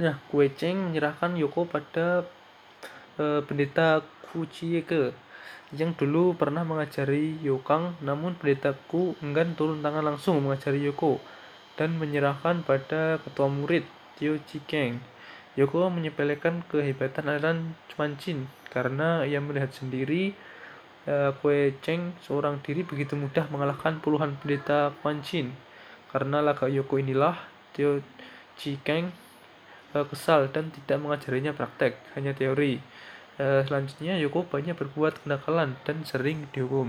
Nah, Kwee Ceng menyerahkan Yoko pada pendeta Kuciye yang dulu pernah mengajari Yokang, namun pendeta Ku enggan turun tangan langsung mengajari Yoko dan menyerahkan pada ketua murid Tio Chikeng. Yoko menyepelekan kehebatan aliran Panchin karena ia melihat sendiri Kwee Ceng seorang diri begitu mudah mengalahkan puluhan pendeta Panchin. Karena laga Yoko inilah Tio Chikeng kesal dan tidak mengajarinya praktek, hanya teori. Selanjutnya Yoko banyak berbuat kenakalan dan sering dihukum.